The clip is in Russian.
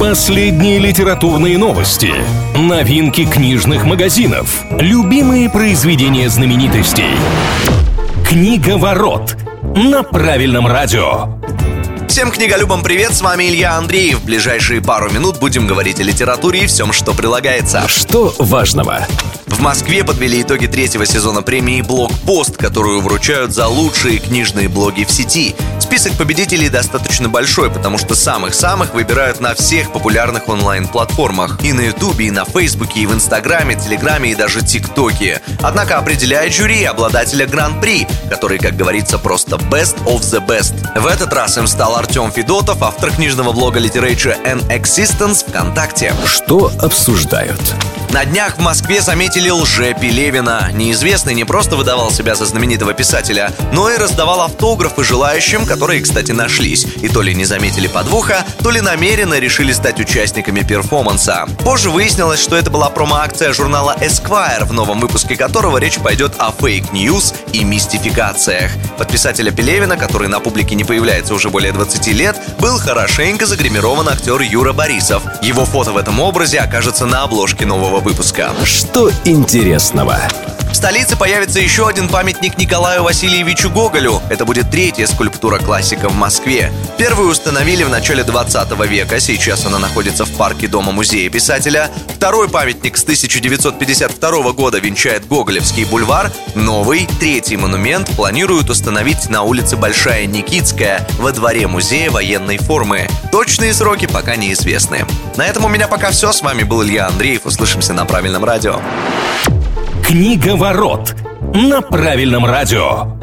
Последние литературные новости, новинки книжных магазинов, любимые произведения знаменитостей. Книговорот на правильном радио. Всем книголюбам привет, с вами Илья Андреев. В ближайшие пару минут будем говорить о литературе и всем, что прилагается. Что важного? В Москве подвели итоги третьего сезона премии «Блог-пост», которую вручают за лучшие книжные блоги в сети. Список победителей достаточно большой, потому что самых-самых выбирают на всех популярных онлайн-платформах. И на Ютубе, и на Фейсбуке, и в Инстаграме, Телеграме, и даже ТикТоке. Однако определяет жюри обладателя Гран-при, который, как говорится, просто best of the best. В этот раз им стал Артём Федотов, автор книжного блога Literature and Existence ВКонтакте. Что обсуждают? На днях в Москве заметили лже-Пелевина. Неизвестный не просто выдавал себя за знаменитого писателя, но и раздавал автографы желающим, которые, кстати, нашлись. И то ли не заметили подвоха, то ли намеренно решили стать участниками перформанса. Позже выяснилось, что это была промо-акция журнала Esquire, в новом выпуске которого речь пойдет о фейк-ньюс и мистификациях. Под писателя Пелевина, который на публике не появляется уже более 20 лет, был хорошенько загримирован актер Юра Борисов. Его фото в этом образе окажется на обложке нового выпуска. Что интересного? В столице появится еще один памятник Николаю Васильевичу Гоголю. Это будет третья скульптура классика в Москве. Первую установили в начале 20 века. Сейчас она находится в парке Дома-музея писателя. Второй памятник с 1952 года венчает Гоголевский бульвар. Новый, третий монумент планируют установить на улице Большая Никитская, во дворе музея военной формы. Точные сроки пока неизвестны. На этом у меня пока все. С вами был Илья Андреев. Услышимся на правильном радио. Книговорот на правильном радио.